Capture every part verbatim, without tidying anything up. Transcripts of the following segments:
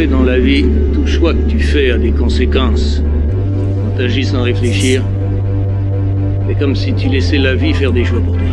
fais dans la vie, tout choix que tu fais a des conséquences. Quand tu agis sans réfléchir, c'est comme si tu laissais la vie faire des choix pour toi.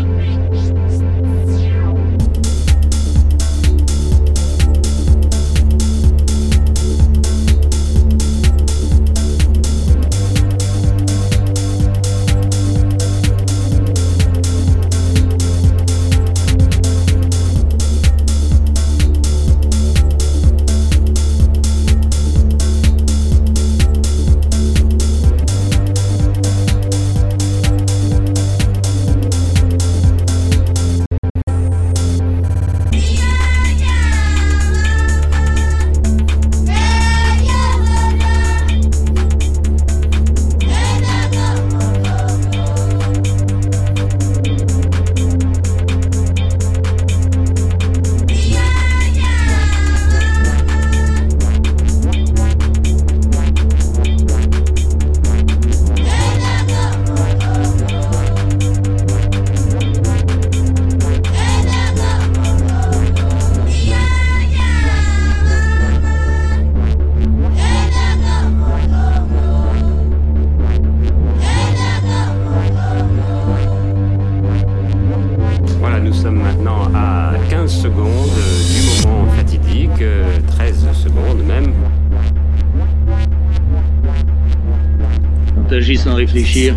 Sans réfléchir.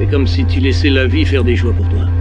C'est comme si tu laissais la vie faire des choix pour toi.